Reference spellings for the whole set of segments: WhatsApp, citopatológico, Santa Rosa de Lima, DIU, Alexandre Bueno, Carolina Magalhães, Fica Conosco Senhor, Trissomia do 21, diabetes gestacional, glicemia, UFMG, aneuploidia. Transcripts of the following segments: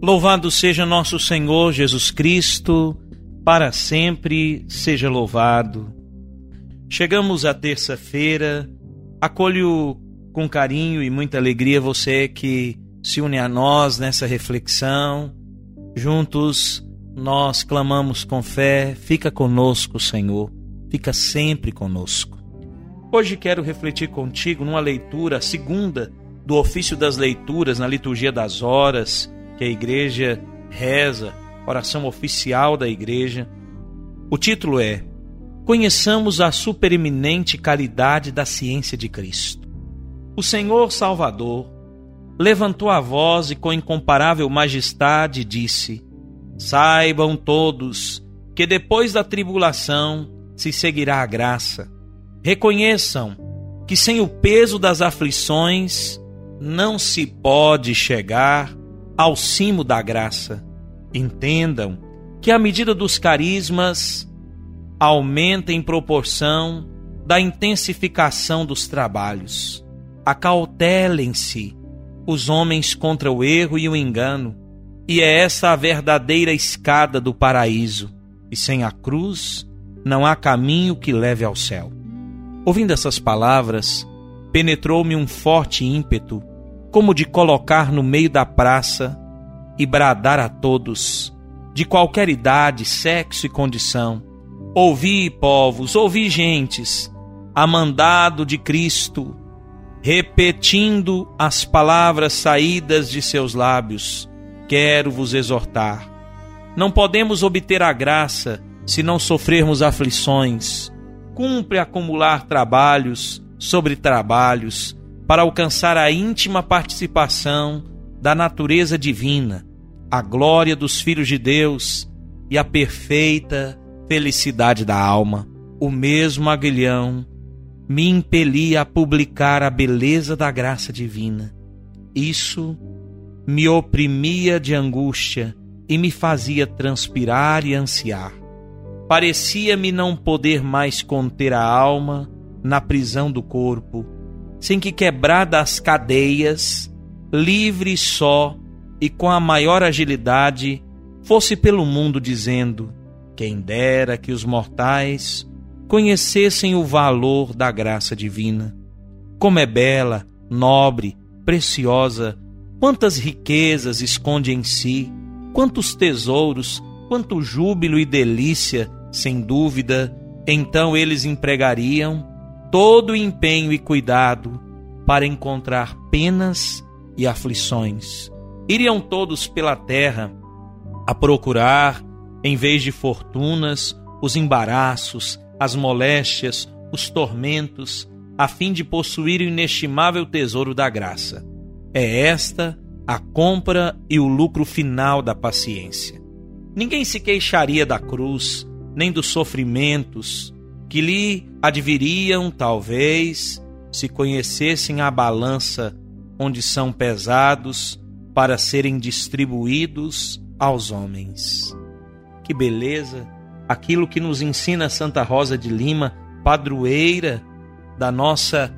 Louvado seja nosso Senhor Jesus Cristo, para sempre seja louvado. Chegamos à terça-feira, acolho com carinho e muita alegria você que se une a nós nessa reflexão. Juntos nós clamamos com fé, fica conosco, Senhor, fica sempre conosco. Hoje quero refletir contigo numa leitura, a segunda do ofício das leituras na liturgia das horas, que a igreja reza, oração oficial da igreja. O título é: Conheçamos a supereminente caridade da ciência de Cristo. O Senhor Salvador levantou a voz e com incomparável majestade disse: saibam todos que depois da tribulação se seguirá a graça. Reconheçam que sem o peso das aflições não se pode chegar ao cimo da graça. Entendam que a medida dos carismas aumenta em proporção da intensificação dos trabalhos. Acautelem-se os homens contra o erro e o engano, e é essa a verdadeira escada do paraíso, e sem a cruz não há caminho que leve ao céu. Ouvindo essas palavras, penetrou-me um forte ímpeto, como de colocar no meio da praça e bradar a todos, de qualquer idade, sexo e condição: ouvi, povos, ouvi, gentes, a mandado de Cristo, repetindo as palavras saídas de seus lábios, quero vos exortar. Não podemos obter a graça se não sofrermos aflições. Cumpre acumular trabalhos sobre trabalhos para alcançar a íntima participação da natureza divina, a glória dos filhos de Deus e a perfeita felicidade da alma. O mesmo aguilhão me impelia a publicar a beleza da graça divina. Isso me oprimia de angústia e me fazia transpirar e ansiar. Parecia-me não poder mais conter a alma na prisão do corpo, sem que, quebrada as cadeias, livre só e com a maior agilidade, fosse pelo mundo dizendo: quem dera que os mortais conhecessem o valor da graça divina. Como é bela, nobre, preciosa, quantas riquezas esconde em si, quantos tesouros, quanto júbilo e delícia. Sem dúvida, então eles empregariam todo o empenho e cuidado para encontrar penas e aflições. Iriam todos pela terra a procurar, em vez de fortunas, os embaraços, as moléstias, os tormentos, a fim de possuir o inestimável tesouro da graça. É esta a compra e o lucro final da paciência. Ninguém se queixaria da cruz, nem dos sofrimentos que lhe adviriam, talvez, se conhecessem a balança onde são pesados para serem distribuídos aos homens. Que beleza! Aquilo que nos ensina Santa Rosa de Lima, padroeira da nossa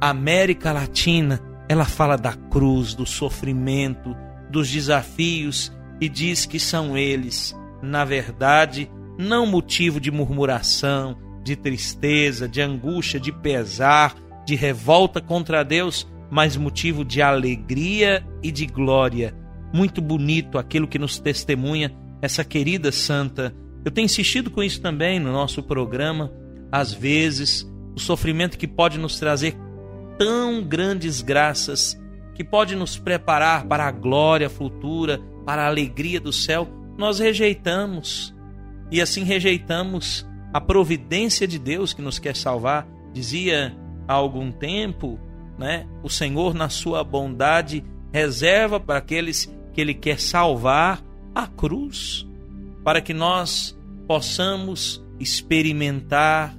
América Latina. Ela fala da cruz, do sofrimento, dos desafios e diz que são eles, na verdade, não motivo de murmuração, de tristeza, de angústia, de pesar, de revolta contra Deus, mas motivo de alegria e de glória. Muito bonito aquilo que nos testemunha essa querida santa. Eu tenho insistido com isso também no nosso programa. Às vezes, o sofrimento que pode nos trazer tão grandes graças, que pode nos preparar para a glória futura, para a alegria do céu, nós rejeitamos. E assim rejeitamos a providência de Deus que nos quer salvar. Dizia há algum tempo né? O Senhor, na sua bondade, reserva para aqueles que Ele quer salvar a cruz, para que nós possamos experimentar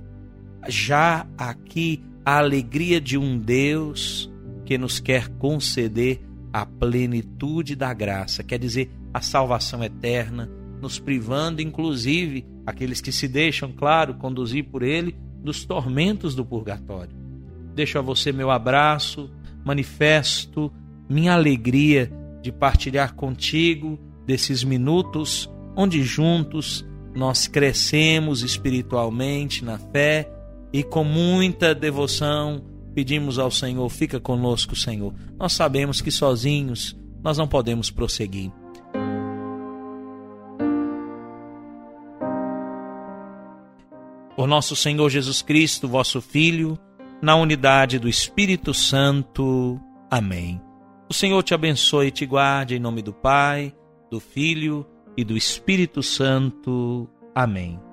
já aqui a alegria de um Deus que nos quer conceder a plenitude da graça, quer dizer, a salvação eterna, nos privando, inclusive, aqueles que se deixam, claro, conduzir por Ele, dos tormentos do purgatório. Deixo a você meu abraço, manifesto minha alegria de partilhar contigo desses minutos onde juntos nós crescemos espiritualmente na fé e com muita devoção pedimos ao Senhor, fica conosco, Senhor. Nós sabemos que sozinhos nós não podemos prosseguir. Por nosso Senhor Jesus Cristo, vosso Filho, na unidade do Espírito Santo. Amém. O Senhor te abençoe e te guarde em nome do Pai, do Filho e do Espírito Santo. Amém.